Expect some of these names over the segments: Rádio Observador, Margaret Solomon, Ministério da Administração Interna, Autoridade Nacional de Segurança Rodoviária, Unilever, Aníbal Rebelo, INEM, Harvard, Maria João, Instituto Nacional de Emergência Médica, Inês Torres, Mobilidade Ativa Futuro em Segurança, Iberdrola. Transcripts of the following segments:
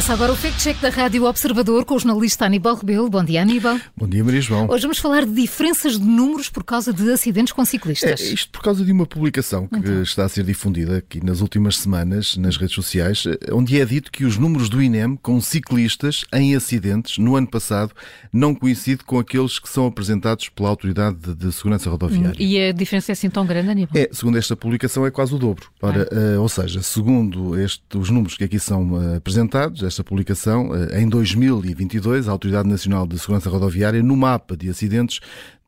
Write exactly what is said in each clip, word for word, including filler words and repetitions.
Começa agora o Fact Check da Rádio Observador com o jornalista Aníbal Rebelo. Bom dia, Aníbal. Bom dia, Maria João. Hoje vamos falar de diferenças de números por causa de acidentes com ciclistas. É, isto por causa de uma publicação que então. está a ser difundida aqui nas últimas semanas nas redes sociais, onde é dito que os números do I N E M com ciclistas em acidentes no ano passado não coincidem com aqueles que são apresentados pela Autoridade de Segurança Rodoviária. E a diferença é assim tão grande, Aníbal? É, segundo esta publicação, é quase o dobro. Ora, ah. uh, ou seja, segundo este, os números que aqui são uh, apresentados, esta publicação, em dois mil e vinte e dois, a Autoridade Nacional de Segurança Rodoviária, no mapa de acidentes,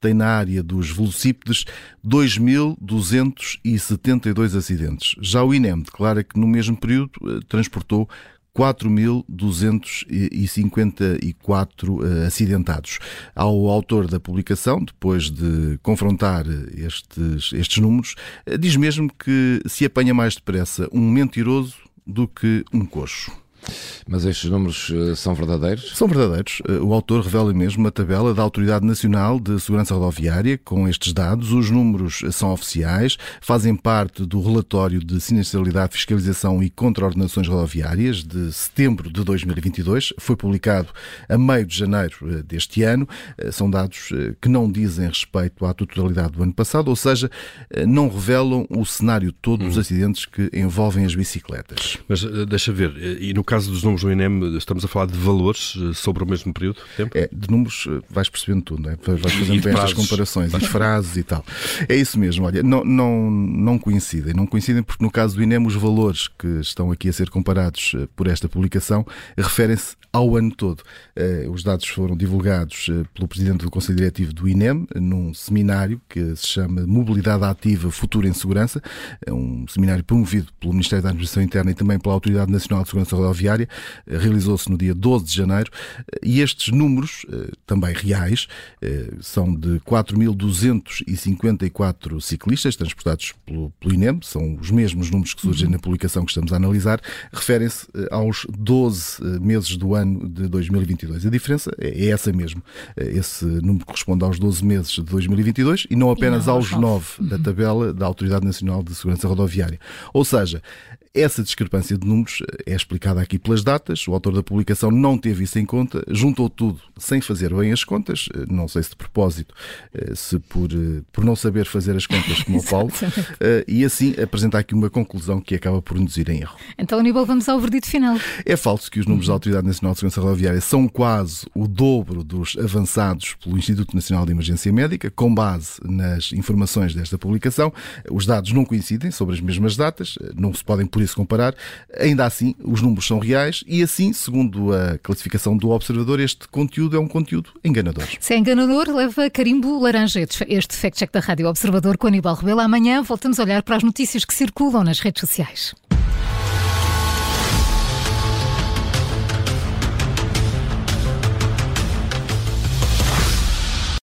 tem na área dos velocípedes dois mil duzentos e setenta e dois acidentes. Já o I N E M declara que no mesmo período transportou quatro mil duzentos e cinquenta e quatro acidentados. Ao autor da publicação, depois de confrontar estes, estes números, diz mesmo que se apanha mais depressa um mentiroso do que um coxo. Mas estes números uh, são verdadeiros? São verdadeiros. Uh, o autor revela mesmo uma tabela da Autoridade Nacional de Segurança Rodoviária com estes dados. Os números são oficiais, fazem parte do relatório de Sinistralidade, Fiscalização e Contraordenações Rodoviárias de setembro de dois mil e vinte e dois. Foi publicado a meio de janeiro deste ano. Uh, são dados uh, que não dizem respeito à totalidade do ano passado, ou seja, uh, não revelam o cenário todo hum. dos acidentes que envolvem as bicicletas. Mas uh, deixa ver, e no caso No caso dos números do I N E M, estamos a falar de valores sobre o mesmo período de tempo? É, de números vais percebendo tudo, não é? Vais fazendo bem estas comparações, as frases e tal. É isso mesmo, olha, não, não, não coincidem, não coincidem porque no caso do I N E M os valores que estão aqui a ser comparados por esta publicação referem-se ao ano todo. Os dados foram divulgados pelo Presidente do Conselho Diretivo do I N E M num seminário que se chama Mobilidade Ativa Futuro em Segurança, é um seminário promovido pelo Ministério da Administração Interna e também pela Autoridade Nacional de Segurança Rodoviária. Realizou-se no dia doze de janeiro e estes números, também reais, são de quatro mil duzentos e cinquenta e quatro ciclistas transportados pelo, pelo I N E M, são os mesmos números que surgem na publicação que estamos a analisar, referem-se aos doze meses do ano de dois mil e vinte e dois. A diferença é essa mesmo, esse número corresponde aos doze meses de dois mil e vinte e dois e não apenas e não, aos nove da tabela da Autoridade Nacional de Segurança Rodoviária. Ou seja, essa discrepância de números é explicada aqui pelas datas, o autor da publicação não teve isso em conta, juntou tudo sem fazer bem as contas, não sei se de propósito, se por, por não saber fazer as contas como o Paulo, e assim apresenta aqui uma conclusão que acaba por induzir em erro. Então, Aníbal, vamos ao verdito final. É falso que os números da Autoridade Nacional de Segurança Rodoviária são quase o dobro dos avançados pelo Instituto Nacional de Emergência Médica, com base nas informações desta publicação. Os dados não coincidem sobre as mesmas datas, não se podem, por isso, comparar. Ainda assim, os números são reais e assim, segundo a classificação do Observador, este conteúdo é um conteúdo enganador. Se é enganador, leva carimbo laranja. Este Fact Check da Rádio Observador com Aníbal Rebelo. Amanhã voltamos a olhar para as notícias que circulam nas redes sociais.